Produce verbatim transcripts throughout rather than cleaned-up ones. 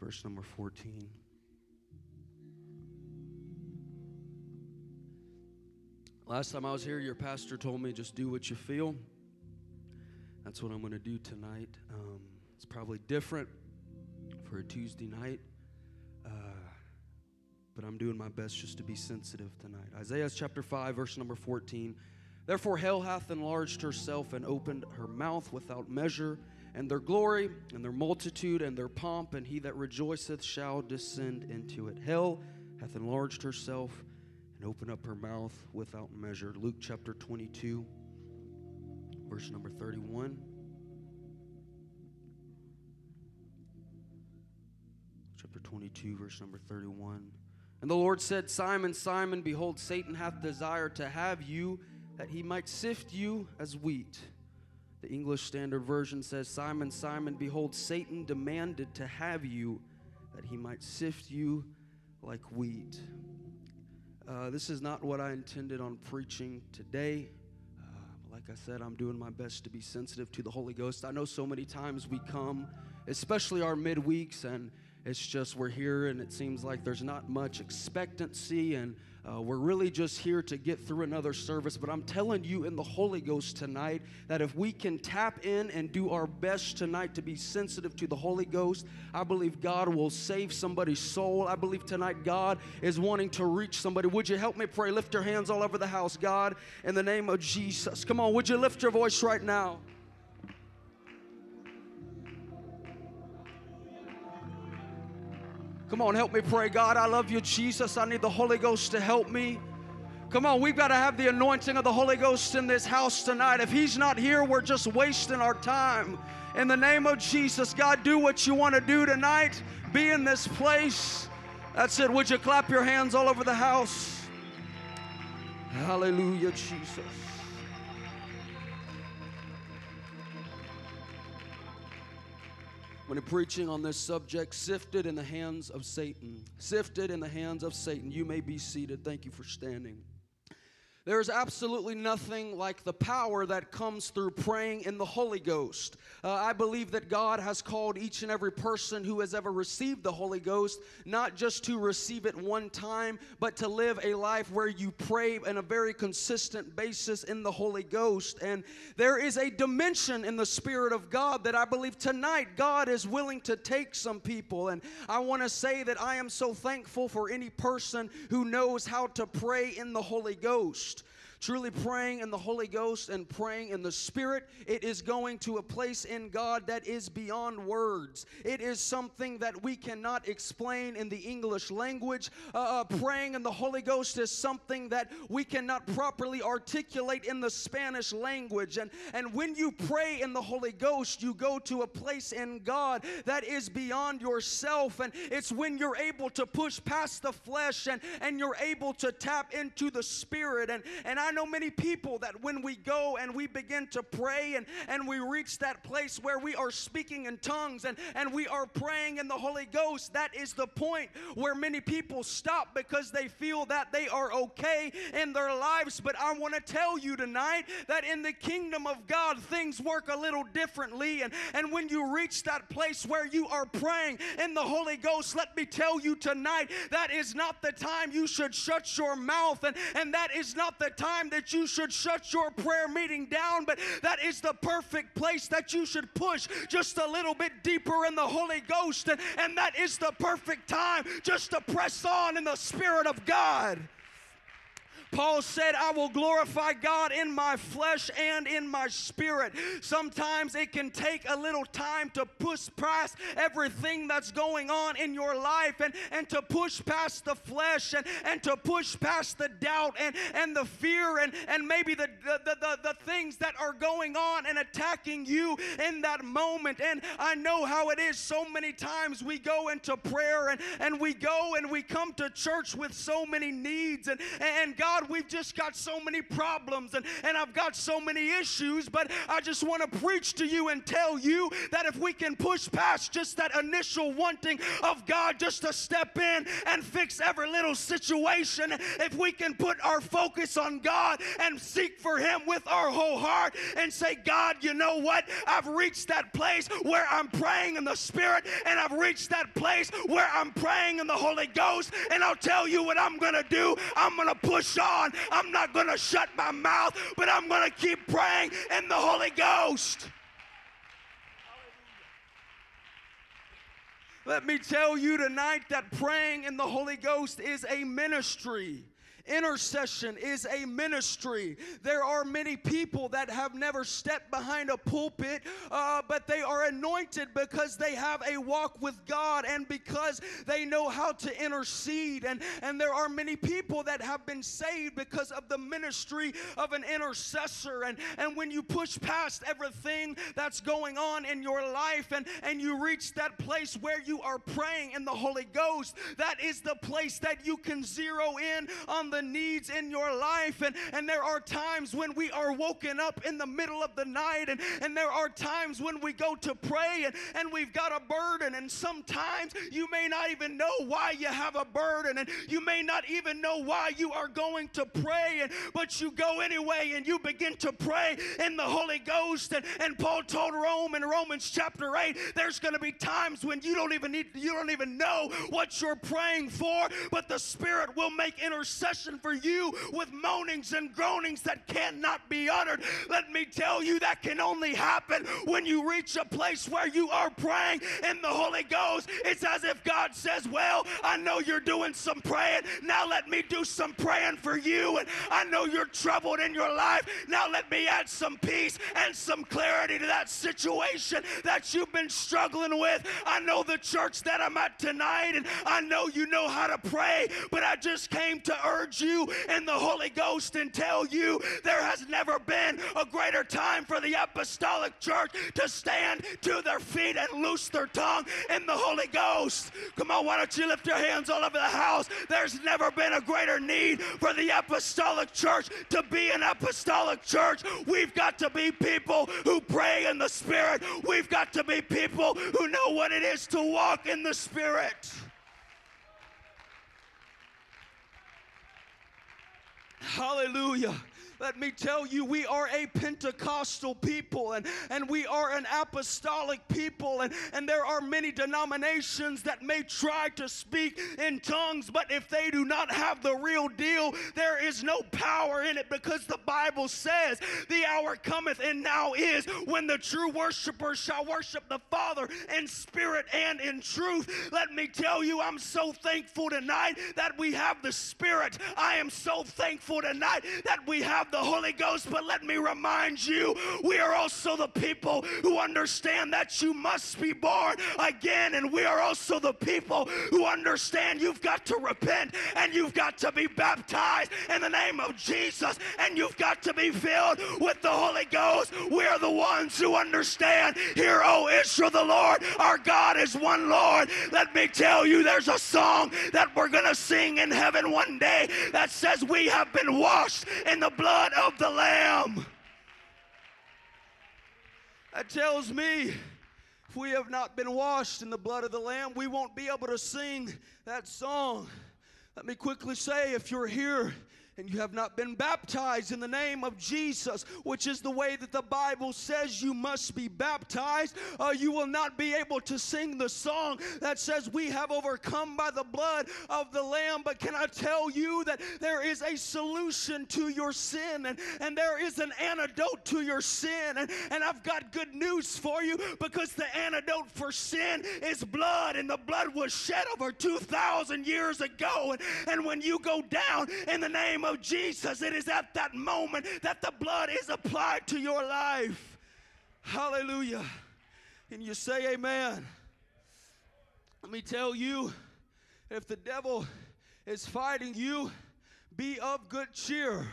verse number fourteen. Last time I was here, your pastor told me just do what you feel. That's what I'm going to do tonight. Um, it's probably different for a Tuesday night, uh, but I'm doing my best just to be sensitive tonight. Isaiah chapter five, verse number fourteen. Therefore hell hath enlarged herself and opened her mouth without measure, and their glory and their multitude and their pomp, and he that rejoiceth shall descend into it. Hell hath enlarged herself and open up her mouth without measure. Luke chapter twenty-two, verse number thirty-one. Chapter twenty-two, verse number thirty-one. And the Lord said, Simon, Simon, behold, Satan hath desired to have you, that he might sift you as wheat. The English Standard Version says, Simon, Simon, behold, Satan demanded to have you, that he might sift you like wheat. Uh, this is not what I intended on preaching today. Uh, like I said, I'm doing my best to be sensitive to the Holy Ghost. I know so many times we come, especially our midweeks, and it's just we're here and it seems like there's not much expectancy, and uh, we're really just here to get through another service. But I'm telling you in the Holy Ghost tonight that if we can tap in and do our best tonight to be sensitive to the Holy Ghost, I believe God will save somebody's soul. I believe tonight God is wanting to reach somebody. Would you help me pray? Lift your hands all over the house. God, in the name of Jesus, come on, would you lift your voice right now? Come on, help me pray. God, I love you, Jesus. I need the Holy Ghost to help me. Come on, we've got to have the anointing of the Holy Ghost in this house tonight. If he's not here, we're just wasting our time. In the name of Jesus, God, do what you want to do tonight. Be in this place. That's it. Would you clap your hands all over the house? Hallelujah, Jesus. When preaching on this subject, sifted in the hands of Satan. Sifted in the hands of Satan. You may be seated. Thank you for standing. There is absolutely nothing like the power that comes through praying in the Holy Ghost. Uh, I believe that God has called each and every person who has ever received the Holy Ghost, not just to receive it one time, but to live a life where you pray on a very consistent basis in the Holy Ghost. And there is a dimension in the Spirit of God that I believe tonight God is willing to take some people. And I want to say that I am so thankful for any person who knows how to pray in the Holy Ghost. Truly praying in the Holy Ghost and praying in the Spirit, it is going to a place in God that is beyond words. It is something that we cannot explain in the English language. Uh, praying in the Holy Ghost is something that we cannot properly articulate in the Spanish language. And, and when you pray in the Holy Ghost, you go to a place in God that is beyond yourself. And it's when you're able to push past the flesh and, and you're able to tap into the Spirit. And, and I I know many people that when we go and we begin to pray and, and we reach that place where we are speaking in tongues and, and we are praying in the Holy Ghost, that is the point where many people stop because they feel that they are okay in their lives. But I want to tell you tonight that in the kingdom of God, things work a little differently. And, and when you reach that place where you are praying in the Holy Ghost, let me tell you tonight, that is not the time you should shut your mouth, and, and that is not the time that you should shut your prayer meeting down, but that is the perfect place that you should push just a little bit deeper in the Holy Ghost, and, and that is the perfect time just to press on in the Spirit of God. Paul said, I will glorify God in my flesh and in my spirit. Sometimes it can take a little time to push past everything that's going on in your life, and, and to push past the flesh, and, and to push past the doubt and, and the fear and, and maybe the, the, the, the, the things that are going on and attacking you in that moment. And I know how it is. So many times we go into prayer and, and we go and we come to church with so many needs, and, and God God, we've just got so many problems and, and I've got so many issues, but I just want to preach to you and tell you that if we can push past just that initial wanting of God just to step in and fix every little situation, if we can put our focus on God and seek for Him with our whole heart and say, God, you know what? I've reached that place where I'm praying in the Spirit, and I've reached that place where I'm praying in the Holy Ghost, and I'll tell you what I'm going to do. I'm going to push on. I'm not going to shut my mouth, but I'm going to keep praying in the Holy Ghost. Hallelujah. Let me tell you tonight that praying in the Holy Ghost is a ministry. Intercession is a ministry. There are many people that have never stepped behind a pulpit, uh, but they are anointed because they have a walk with God and because they know how to intercede. And, and there are many people that have been saved because of the ministry of an intercessor. And, and when you push past everything that's going on in your life and, and you reach that place where you are praying in the Holy Ghost, that is the place that you can zero in on the needs in your life. And, and there are times when we are woken up in the middle of the night, and, and there are times when we go to pray and, and we've got a burden, and sometimes you may not even know why you have a burden, and you may not even know why you are going to pray, and, but you go anyway and you begin to pray in the Holy Ghost. And, and Paul told Rome in Romans chapter eight, there's going to be times when you don't even need, you don't even know what you're praying for, but the Spirit will make intercession for you with moanings and groanings that cannot be uttered. Let me tell you, that can only happen when you reach a place where you are praying in the Holy Ghost. It's as if God says, well, I know you're doing some praying, now let me do some praying for you. And I know you're troubled in your life, now let me add some peace and some clarity to that situation that you've been struggling with. I know the church that I'm at tonight, and I know you know how to pray, but I just came to urge you in the Holy Ghost and tell you there has never been a greater time for the apostolic church to stand to their feet and loose their tongue in the Holy Ghost. Come on, why don't you lift your hands all over the house? There's never been a greater need for the apostolic church to be an apostolic church. We've got to be people who pray in the Spirit. We've got to be people who know what it is to walk in the Spirit. Hallelujah. Let me tell you, we are a Pentecostal people, and, and we are an apostolic people, and, and there are many denominations that may try to speak in tongues, but if they do not have the real deal, there is no power in it, because the Bible says the hour cometh and now is when the true worshipers shall worship the Father in spirit and in truth. Let me tell you, I'm so thankful tonight that we have the Spirit. I am so thankful tonight that we have the Holy Ghost, but let me remind you, we are also the people who understand that you must be born again, and we are also the people who understand you've got to repent, and you've got to be baptized in the name of Jesus, and you've got to be filled with the Holy Ghost. We are the ones who understand, hear, O Israel, the Lord our God is one Lord. Let me tell you, there's a song that we're going to sing in heaven one day that says we have been washed in the blood Blood of the Lamb. That tells me if we have not been washed in the blood of the Lamb, we won't be able to sing that song. Let me quickly say, if you're here and you have not been baptized in the name of Jesus, which is the way that the Bible says you must be baptized, uh, you will not be able to sing the song that says we have overcome by the blood of the Lamb. But can I tell you that there is a solution to your sin, and, and there is an antidote to your sin, and, and I've got good news for you, because the antidote for sin is blood, and the blood was shed over two thousand years ago. And, and when you go down in the name of of Jesus, it is at that moment that the blood is applied to your life. Hallelujah. And you say amen. Let me tell you, if the devil is fighting you, be of good cheer.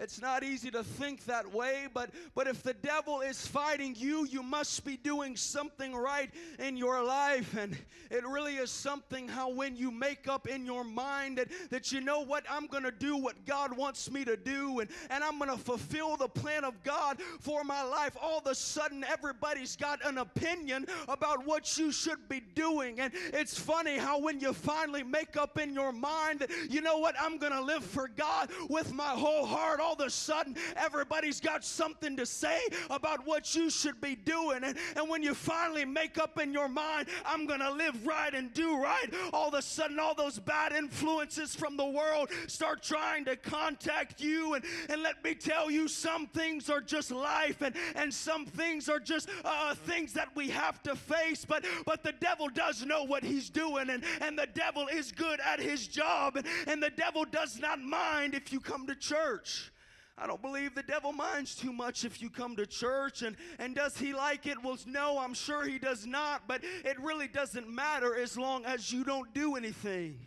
It's not easy to think that way, but, but if the devil is fighting you, you must be doing something right in your life. And it really is something how when you make up in your mind that, that you know what, I'm going to do what God wants me to do, and, and I'm going to fulfill the plan of God for my life. All of a sudden, everybody's got an opinion about what you should be doing. And it's funny how when you finally make up in your mind that, you know what, I'm going to live for God with my whole heart, all of a sudden, everybody's got something to say about what you should be doing. And, and when you finally make up in your mind, I'm going to live right and do right, all of a sudden, all those bad influences from the world start trying to contact you. And, and let me tell you, some things are just life, and, and some things are just uh, things that we have to face. But, but the devil does know what he's doing, and, and the devil is good at his job, and, and the devil does not mind if you come to church. I don't believe the devil minds too much if you come to church. And, and does he like it? Well, no, I'm sure he does not. But it really doesn't matter as long as you don't do anything.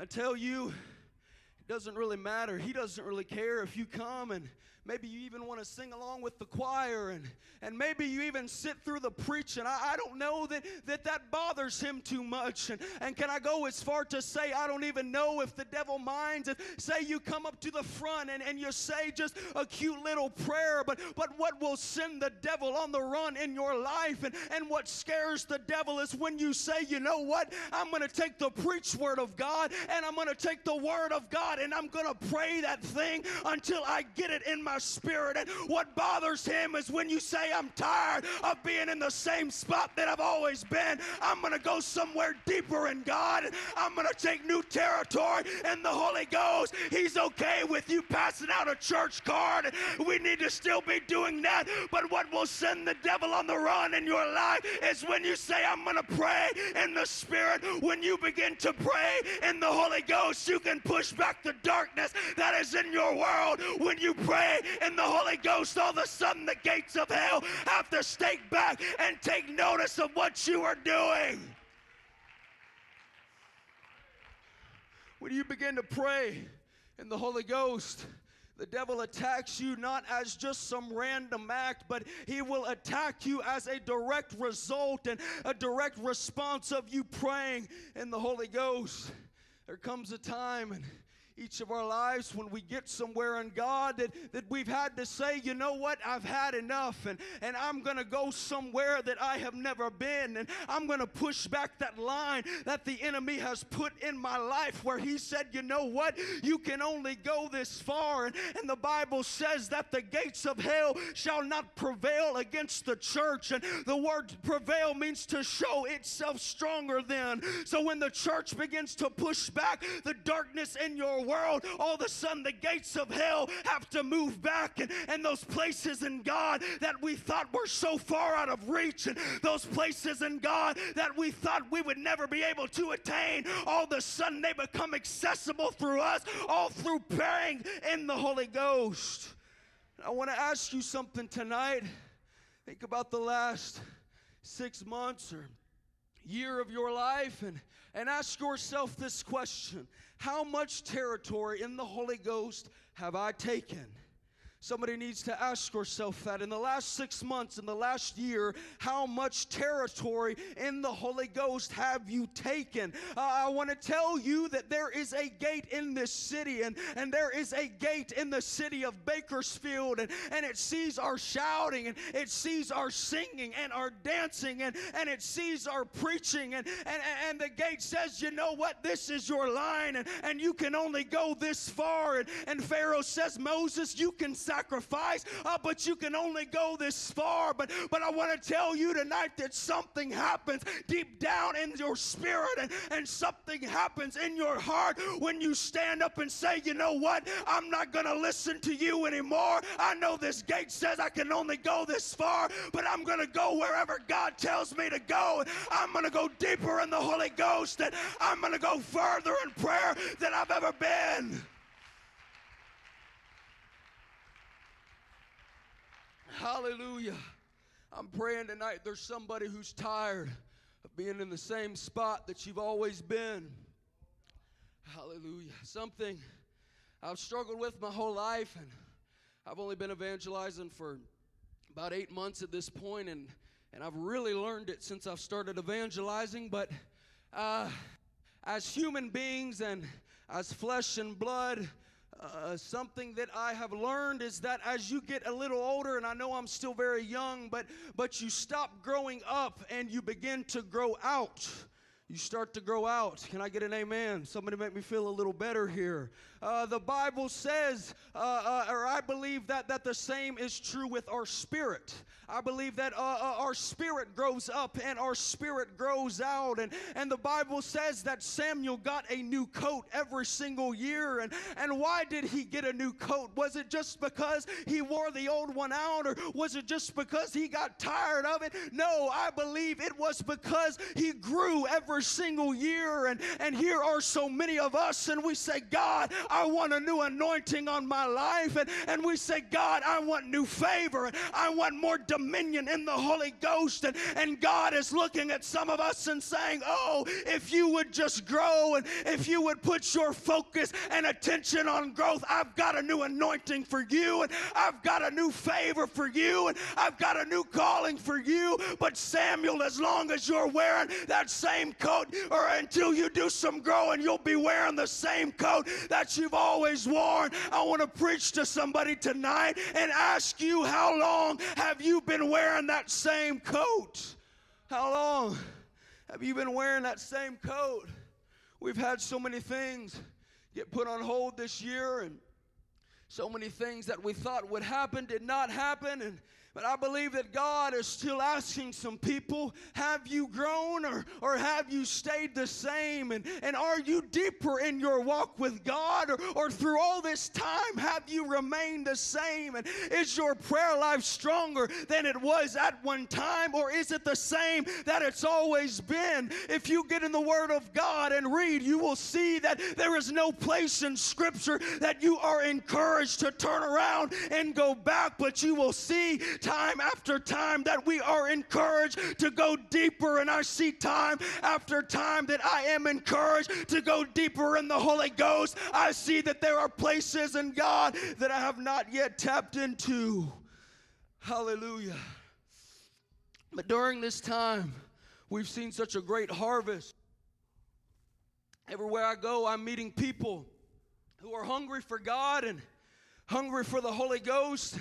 I tell you, it doesn't really matter. He doesn't really care if you come, and maybe you even want to sing along with the choir, and, and maybe you even sit through the preaching. I, I don't know that, that that bothers him too much. And, and can I go as far to say I don't even know if the devil minds if, say, you come up to the front and, and you say just a cute little prayer, but, but what will send the devil on the run in your life, and, and what scares the devil is when you say, you know what, I'm going to take the preach word of God, and I'm going to take the word of God, and I'm going to pray that thing until I get it in my spirit. And what bothers him is when you say, I'm tired of being in the same spot that I've always been. I'm going to go somewhere deeper in God. I'm going to take new territory in the Holy Ghost. He's okay with you passing out a church card. We need to still be doing that. But what will send the devil on the run in your life is when you say, I'm going to pray in the Spirit. When you begin to pray in the Holy Ghost, you can push back the darkness that is in your world. When you pray in the Holy Ghost, all of a sudden the gates of hell have to stake back and take notice of what you are doing. When you begin to pray in the Holy Ghost, the devil attacks you not as just some random act, but he will attack you as a direct result and a direct response of you praying in the Holy Ghost. There comes a time and each of our lives when we get somewhere in God that, that we've had to say, you know what, I've had enough, and, and I'm going to go somewhere that I have never been, and I'm going to push back that line that the enemy has put in my life where he said, you know what, you can only go this far. And, and the Bible says that the gates of hell shall not prevail against the church, and the word prevail means to show itself stronger than. So when the church begins to push back the darkness in your world, all of a sudden the gates of hell have to move back, and, and those places in God that we thought were so far out of reach, and those places in God that we thought we would never be able to attain, all of a sudden they become accessible through us, all through praying in the Holy Ghost. And I want to ask you something tonight. Think about the last six months or year of your life, and, and ask yourself this question. How much territory in the Holy Ghost have I taken? Somebody needs to ask yourself that. In the last six months, in the last year, how much territory in the Holy Ghost have you taken? Uh, I want to tell you that there is a gate in this city, and, and there is a gate in the city of Bakersfield, and, and it sees our shouting, and it sees our singing, and our dancing, and, and it sees our preaching, and, and, and the gate says, you know what, this is your line, and, and you can only go this far, and, and Pharaoh says, Moses, you can say sacrifice, uh, but you can only go this far. But, but I want to tell you tonight that something happens deep down in your spirit, and, and something happens in your heart when you stand up and say, you know what, I'm not going to listen to you anymore. I know this gate says I can only go this far, but I'm going to go wherever God tells me to go. I'm going to go deeper in the Holy Ghost, and I'm going to go further in prayer than I've ever been. Hallelujah. I'm praying tonight there's somebody who's tired of being in the same spot that you've always been. Hallelujah. Something I've struggled with my whole life, and I've only been evangelizing for about eight months at this point, and, and I've really learned it since I've started evangelizing. But uh, as human beings and as flesh and blood, uh, something that I have learned is that as you get a little older, and I know I'm still very young, but, but you stop growing up and you begin to grow out. You start to grow out. Can I get an amen? Somebody make me feel a little better here. Uh, the Bible says, uh, uh, or I believe that, that the same is true with our spirit. I believe that uh, uh, our spirit grows up and our spirit grows out. And, and the Bible says that Samuel got a new coat every single year. And, and why did he get a new coat? Was it just because he wore the old one out? Or was it just because he got tired of it? No, I believe it was because he grew every single year. And and here are so many of us, and we say, God, I want a new anointing on my life, and and we say, God, I want new favor, and I want more dominion in the Holy Ghost. And and God is looking at some of us and saying, oh, if you would just grow, and if you would put your focus and attention on growth, I've got a new anointing for you, and I've got a new favor for you, and I've got a new calling for you. But Samuel, as long as you're wearing that same coat, or until you do some growing, you'll be wearing the same coat that you've always worn. I want to preach to somebody tonight and ask you, how long have you been wearing that same coat? How long have you been wearing that same coat? We've had so many things get put on hold this year, and so many things that we thought would happen did not happen. And But I believe that God is still asking some people, have you grown, or, or have you stayed the same? And, and are you deeper in your walk with God, or, or through all this time, have you remained the same? And is your prayer life stronger than it was at one time, or is it the same that it's always been? If you get in the Word of God and read, you will see that there is no place in Scripture that you are encouraged to turn around and go back, but you will see time after time that we are encouraged to go deeper. And I see time after time that I am encouraged to go deeper in the Holy Ghost. I see that there are places in God that I have not yet tapped into. Hallelujah. But during this time, we've seen such a great harvest. Everywhere I go, I'm meeting people who are hungry for God and hungry for the Holy Ghost.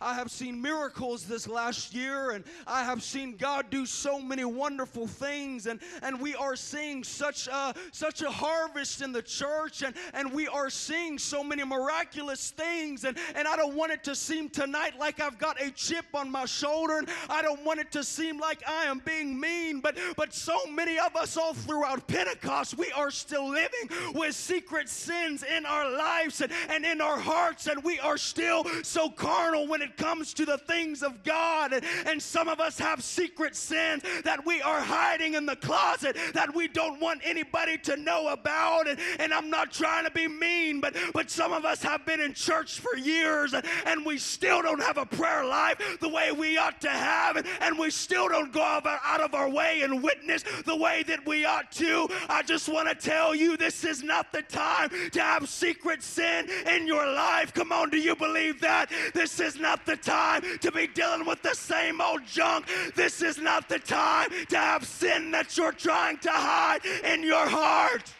I have seen miracles this last year, and I have seen God do so many wonderful things, and, and we are seeing such a, such a harvest in the church, and, and we are seeing so many miraculous things, and, and I don't want it to seem tonight like I've got a chip on my shoulder, and I don't want it to seem like I am being mean, but, but so many of us all throughout Pentecost, we are still living with secret sins in our lives and, and in our hearts, and we are still so carnal when it comes to the things of God. And, and some of us have secret sins that we are hiding in the closet that we don't want anybody to know about. And, and I'm not trying to be mean, but, but some of us have been in church for years, and, and we still don't have a prayer life the way we ought to have, and, and we still don't go out of our way and witness the way that we ought to. I just want to tell you, this is not the time to have secret sin in your life. Come on, do you believe that? This is not the time to be dealing with the same old junk. This is not the time to have sin that you're trying to hide in your heart.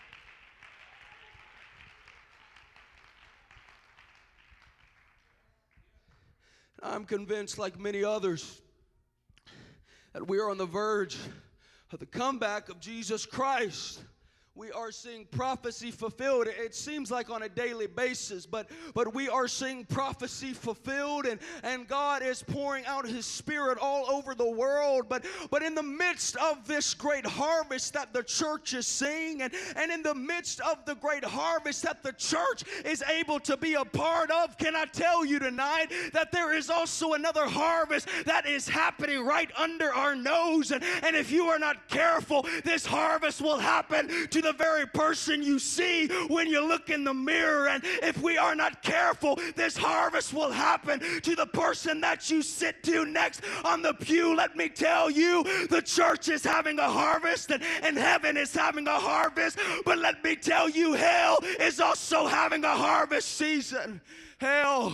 I'm convinced, like many others, that we are on the verge of the comeback of Jesus Christ. We are seeing prophecy fulfilled. It seems like on a daily basis, but, but we are seeing prophecy fulfilled, and, and God is pouring out His Spirit all over the world. But, but in the midst of this great harvest that the church is seeing, and, and in the midst of the great harvest that the church is able to be a part of, can I tell you tonight that there is also another harvest that is happening right under our nose? And, and if you are not careful, this harvest will happen to the very person you see when you look in the mirror. And if we are not careful, this harvest will happen to the person that you sit to next on the pew. Let me tell you, the church is having a harvest, and, and heaven is having a harvest. But let me tell you, hell is also having a harvest season. Hell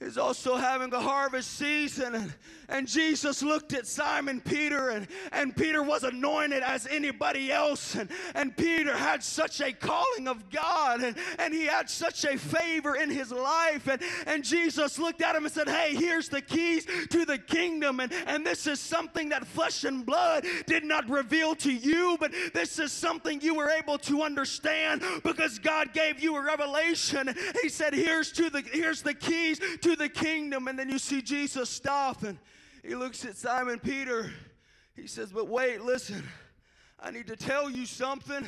is also having a harvest season. And, and Jesus looked at Simon Peter, and, and Peter was anointed as anybody else. And, and Peter had such a calling of God, and, and he had such a favor in his life. And, and Jesus looked at him and said, hey, here's the keys to the kingdom. And, and this is something that flesh and blood did not reveal to you, but this is something you were able to understand because God gave you a revelation. He said, here's, to the, here's the keys to To the kingdom. And then you see Jesus stop, and he looks at Simon Peter. He says, but wait, listen, I need to tell you something.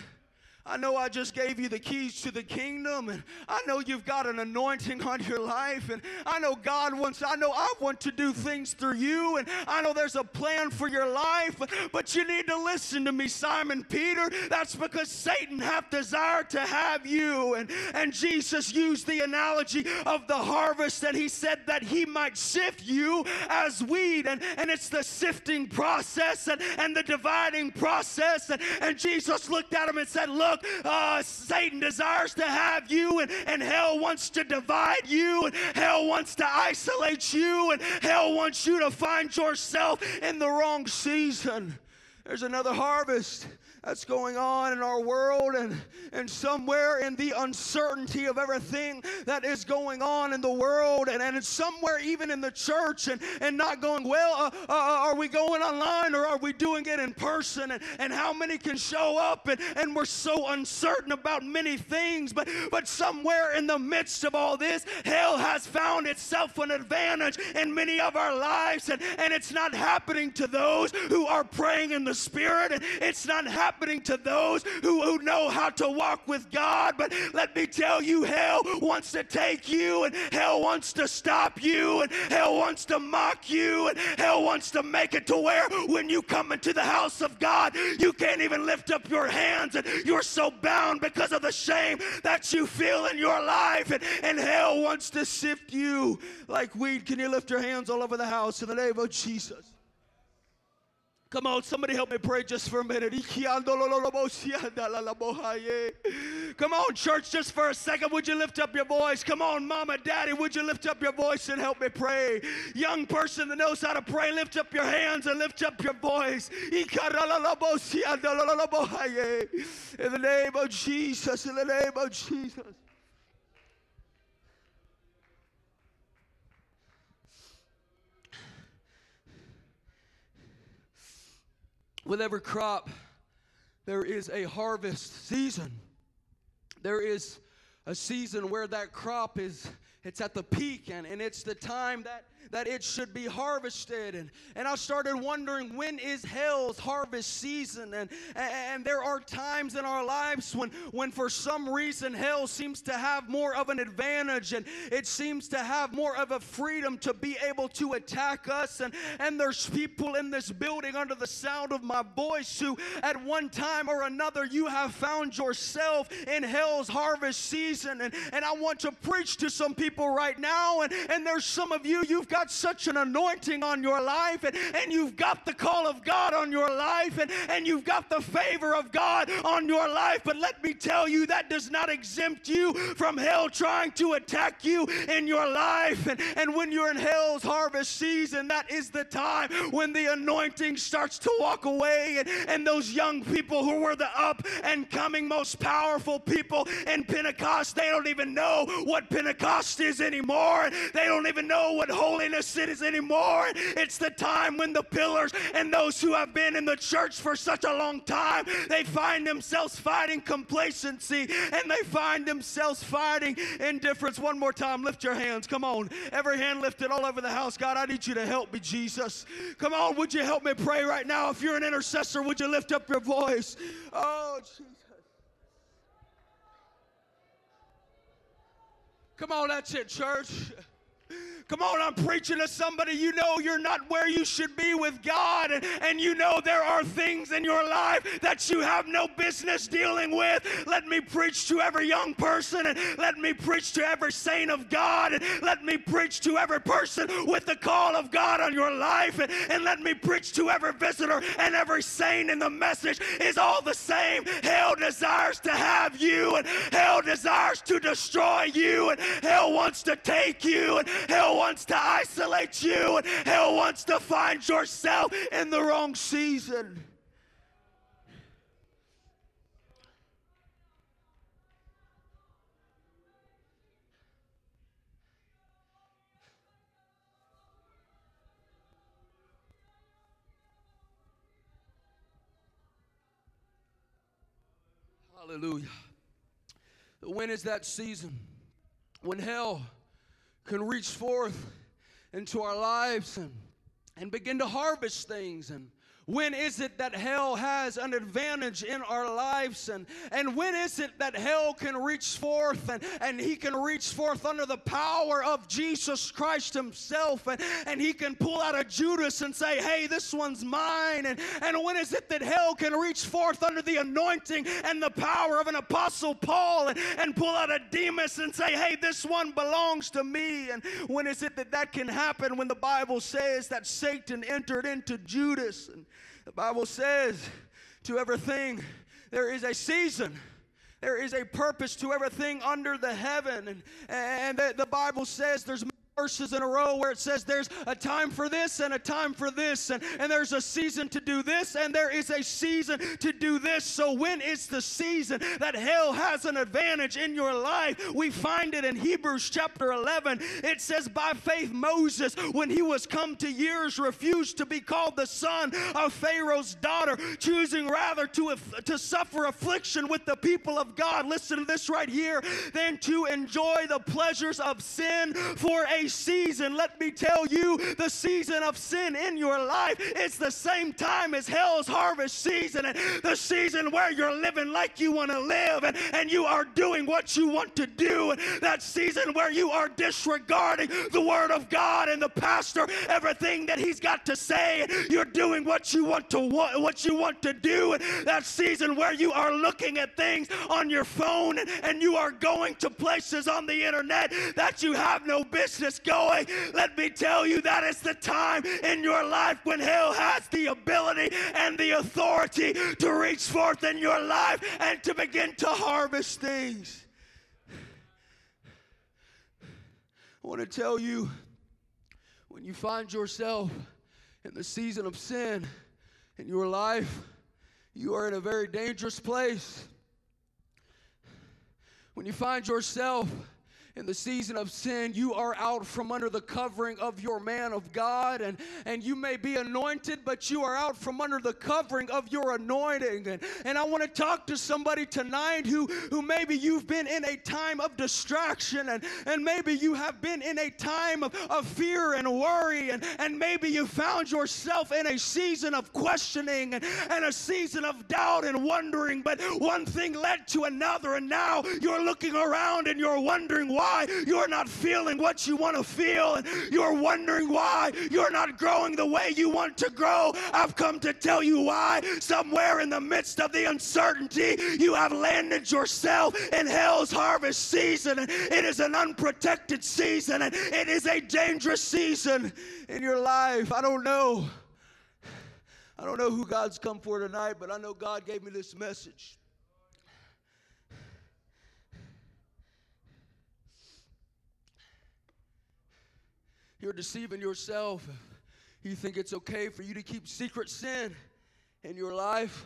I know I just gave you the keys to the kingdom, and I know you've got an anointing on your life, and I know God wants, I know I want to do things through you, and I know there's a plan for your life, but you need to listen to me, Simon Peter. That's because Satan hath desired to have you. And, and Jesus used the analogy of the harvest, and he said that he might sift you as wheat, and, and it's the sifting process and, and the dividing process. And, and Jesus looked at him and said, look, Look, uh, Satan desires to have you, and, and hell wants to divide you, and hell wants to isolate you, and hell wants you to find yourself in the wrong season. There's another harvest that's going on in our world, and, and somewhere in the uncertainty of everything that is going on in the world, and, and it's somewhere even in the church, and, and not going, well, uh, uh, are we going online, or are we doing it in person, and, and how many can show up, and, and we're so uncertain about many things, but, but somewhere in the midst of all this, hell has found itself an advantage in many of our lives, and, and it's not happening to those who are praying in the Spirit, and it's not happening happening to those who, who know how to walk with God. But let me tell you, hell wants to take you, and hell wants to stop you, and hell wants to mock you, and hell wants to make it to where when you come into the house of God, you can't even lift up your hands, and you're so bound because of the shame that you feel in your life, and, and hell wants to sift you like weed. Can you lift your hands all over the house in the name of Jesus? Come on, somebody help me pray just for a minute. Come on, church, just for a second, would you lift up your voice? Come on, mama, daddy, would you lift up your voice and help me pray? Young person that knows how to pray, lift up your hands and lift up your voice. In the name of Jesus, in the name of Jesus. With every crop, there is a harvest season. There is a season where that crop is, it's at the peak, and, and it's the time that, that it should be harvested. And, and I started wondering, when is hell's harvest season? And, and, and there are times in our lives when, when for some reason hell seems to have more of an advantage, and it seems to have more of a freedom to be able to attack us. And, and there's people in this building under the sound of my voice who at one time or another you have found yourself in hell's harvest season. And, and I want to preach to some people right now, and, and there's some of you, you've got such an anointing on your life, and, and you've got the call of God on your life, and, and you've got the favor of God on your life. But let me tell you, that does not exempt you from hell trying to attack you in your life. And, and when you're in hell's harvest season, that is the time when the anointing starts to walk away, and, and those young people who were the up and coming most powerful people in Pentecost, they don't even know what Pentecost is anymore. They don't even know what holiness it is anymore. It's the time when the pillars and those who have been in the church for such a long time, they find themselves fighting complacency, and they find themselves fighting indifference. One more time, lift your hands. Come on. Every hand lifted all over the house. God, I need you to help me, Jesus. Come on, would you help me pray right now? If you're an intercessor, would you lift up your voice? Oh, Jesus. Come on, that's it, church. Come on, I'm preaching to somebody. You know you're not where you should be with God, and, and you know there are things in your life that you have no business dealing with. Let me preach to every young person, and let me preach to every saint of God, and let me preach to every person with the call of God on your life, and, and let me preach to every visitor and every saint, and the message is all the same. Hell desires to have you, and hell desires to destroy you, and hell wants to take you, and hell wants to isolate you, and hell wants to find yourself in the wrong season. Hallelujah. When is that season? When hell can reach forth into our lives and, and begin to harvest things. And when is it that hell has an advantage in our lives? And, and when is it that hell can reach forth and, and he can reach forth under the power of Jesus Christ himself? And, and he can pull out a Judas and say, hey, this one's mine. And, and when is it that hell can reach forth under the anointing and the power of an Apostle Paul and, and pull out a Demas and say, hey, this one belongs to me? And when is it that that can happen? When the Bible says that Satan entered into Judas. And the Bible says to everything there is a season. There is a purpose to everything under the heaven. And, and the, the Bible says there's verses in a row where it says there's a time for this and a time for this, and, and there's a season to do this and there is a season to do this. So when is the season that hell has an advantage in your life? We find it in Hebrews chapter eleven. It says, by faith Moses, when he was come to years, refused to be called the son of Pharaoh's daughter, choosing rather to, to suffer affliction with the people of God, listen to this right here, than to enjoy the pleasures of sin for a season. Let me tell you, the season of sin in your life, it's the same time as hell's harvest season, and the season where you're living like you want to live, and, and you are doing what you want to do, and that season where you are disregarding the word of God and the pastor, everything that he's got to say, and you're doing what you want to what you want to do, and that season where you are looking at things on your phone, and, and you are going to places on the internet that you have no business going. Let me tell you, that is the time in your life when hell has the ability and the authority to reach forth in your life and to begin to harvest things. I want to tell you, when you find yourself in the season of sin in your life, you are in a very dangerous place. When you find yourself in the season of sin, you are out from under the covering of your man of God, and, and you may be anointed, but you are out from under the covering of your anointing. And, and I want to talk to somebody tonight who, who maybe you've been in a time of distraction, and, and maybe you have been in a time of, of fear and worry, and, and maybe you found yourself in a season of questioning and, and a season of doubt and wondering, but one thing led to another, and now you're looking around and you're wondering why Why you're not feeling what you want to feel, and you're wondering why you're not growing the way you want to grow. I've come to tell you why. Somewhere in the midst of the uncertainty, you have landed yourself in hell's harvest season. It is an unprotected season, and it is a dangerous season in your life. I don't know. I don't know who God's come for tonight, but I know God gave me this message. You're deceiving yourself. You think it's okay for you to keep secret sin in your life.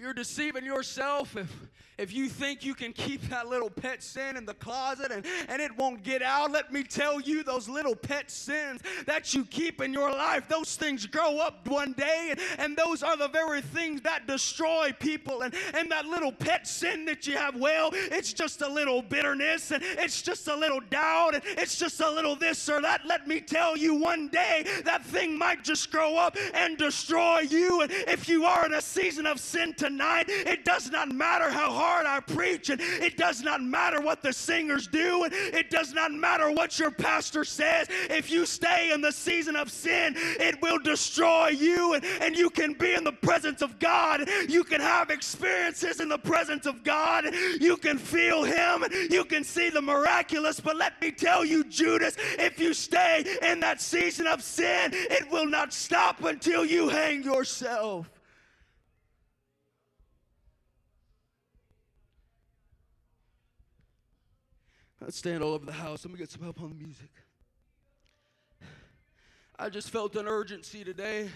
You're deceiving yourself if, if you think you can keep that little pet sin in the closet and, and it won't get out. Let me tell you, those little pet sins that you keep in your life, those things grow up one day, and, and those are the very things that destroy people. And, and that little pet sin that you have, well, it's just a little bitterness, and it's just a little doubt, and it's just a little this or that. Let me tell you, one day that thing might just grow up and destroy you. And if you are in a season of sin tonight, tonight. It does not matter how hard I preach, and it does not matter what the singers do, and it does not matter what your pastor says. If you stay in the season of sin, it will destroy you, and, and you can be in the presence of God. You can have experiences in the presence of God. You can feel him. You can see the miraculous. But let me tell you, Judas, if you stay in that season of sin, it will not stop until you hang yourself. Let's stand all over the house. Let me get some help on the music. I just felt an urgency today.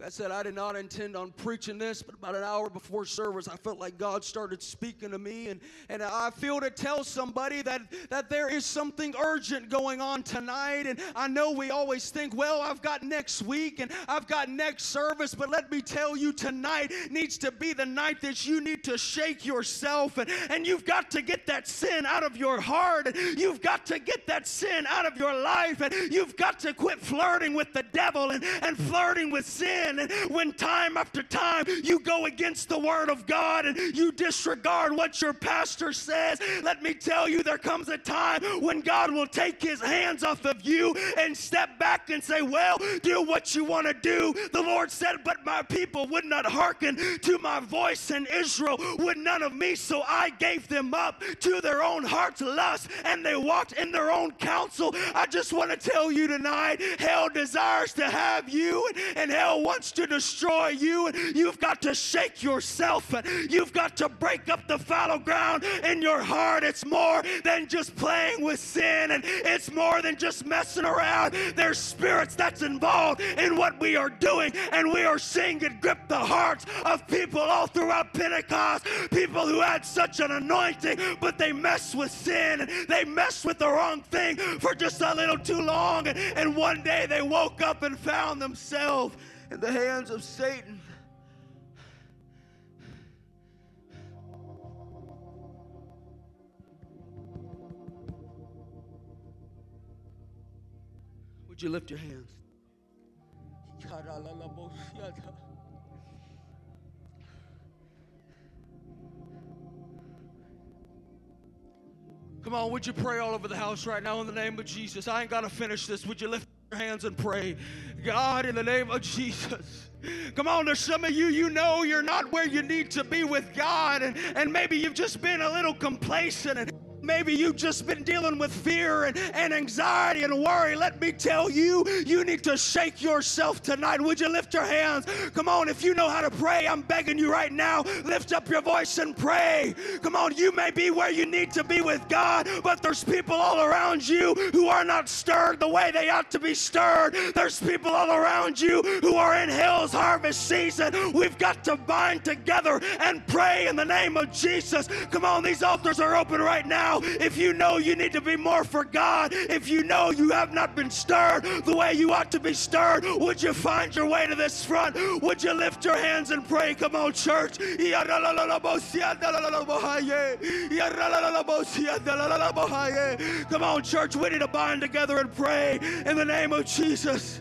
That said, I did not intend on preaching this, but about an hour before service, I felt like God started speaking to me, and, and I feel to tell somebody that, that there is something urgent going on tonight. And I know we always think, well, I've got next week, and I've got next service, but let me tell you, tonight needs to be the night that you need to shake yourself, and, and you've got to get that sin out of your heart, and you've got to get that sin out of your life, and you've got to quit flirting with the devil and, and flirting with sin. And when time after time you go against the word of God and you disregard what your pastor says, let me tell you, there comes a time when God will take his hands off of you and step back and say, well, do what you want to do. The Lord said, but my people would not hearken to my voice, and Israel would none of me, so I gave them up to their own heart's lust, and they walked in their own counsel. I just want to tell you tonight, hell desires to have you, and, and hell wants to destroy you, and you've got to shake yourself, and you've got to break up the fallow ground in your heart. It's more than just playing with sin, and it's more than just messing around. There's spirits that's involved in what we are doing, and we are seeing it grip the hearts of people all throughout Pentecost, people who had such an anointing, but they mess with sin, and they mess with the wrong thing for just a little too long, and, and one day they woke up and found themselves in the hands of Satan. Would you lift your hands? Come on, would you pray all over the house right now in the name of Jesus? I ain't got to finish this. Would you lift your hands and pray? God, in the name of Jesus. Come on, there's some of you, you know you're not where you need to be with God, and, and maybe you've just been a little complacent, and maybe you've just been dealing with fear and, and anxiety and worry. Let me tell you, you need to shake yourself tonight. Would you lift your hands? Come on, if you know how to pray, I'm begging you right now, lift up your voice and pray. Come on, you may be where you need to be with God, but there's people all around you who are not stirred the way they ought to be stirred. There's people all around you who are in hell's harvest season. We've got to bind together and pray in the name of Jesus. Come on, these altars are open right now. If you know you need to be more for God, if you know you have not been stirred the way you ought to be stirred, would you find your way to this front? Would you lift your hands and pray? Come on, church. Come on, church. We need to bind together and pray in the name of Jesus.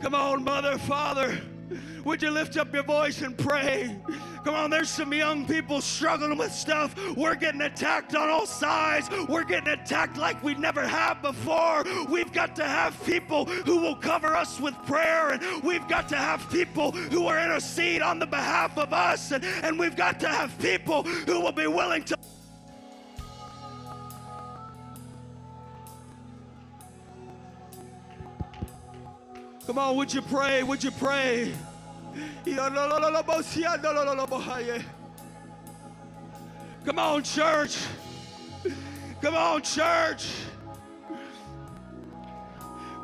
Come on, mother, father. Would you lift up your voice and pray? Come on, there's some young people struggling with stuff. We're getting attacked on all sides. We're getting attacked like we never have before. We've got to have people who will cover us with prayer, and we've got to have people who are intercede on the behalf of us, and, and we've got to have people who will be willing to... Come on, would you pray? Would you pray? Come on, church. Come on, church.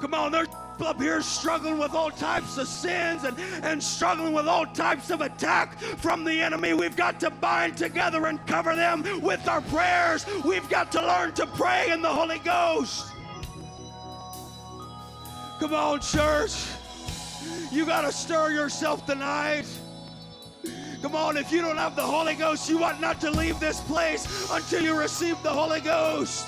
Come on, there's people up here struggling with all types of sins and, and struggling with all types of attack from the enemy. We've got to bind together and cover them with our prayers. We've got to learn to pray in the Holy Ghost. Come on, church. You got to stir yourself tonight. Come on, if you don't have the Holy Ghost, you ought not to leave this place until you receive the Holy Ghost.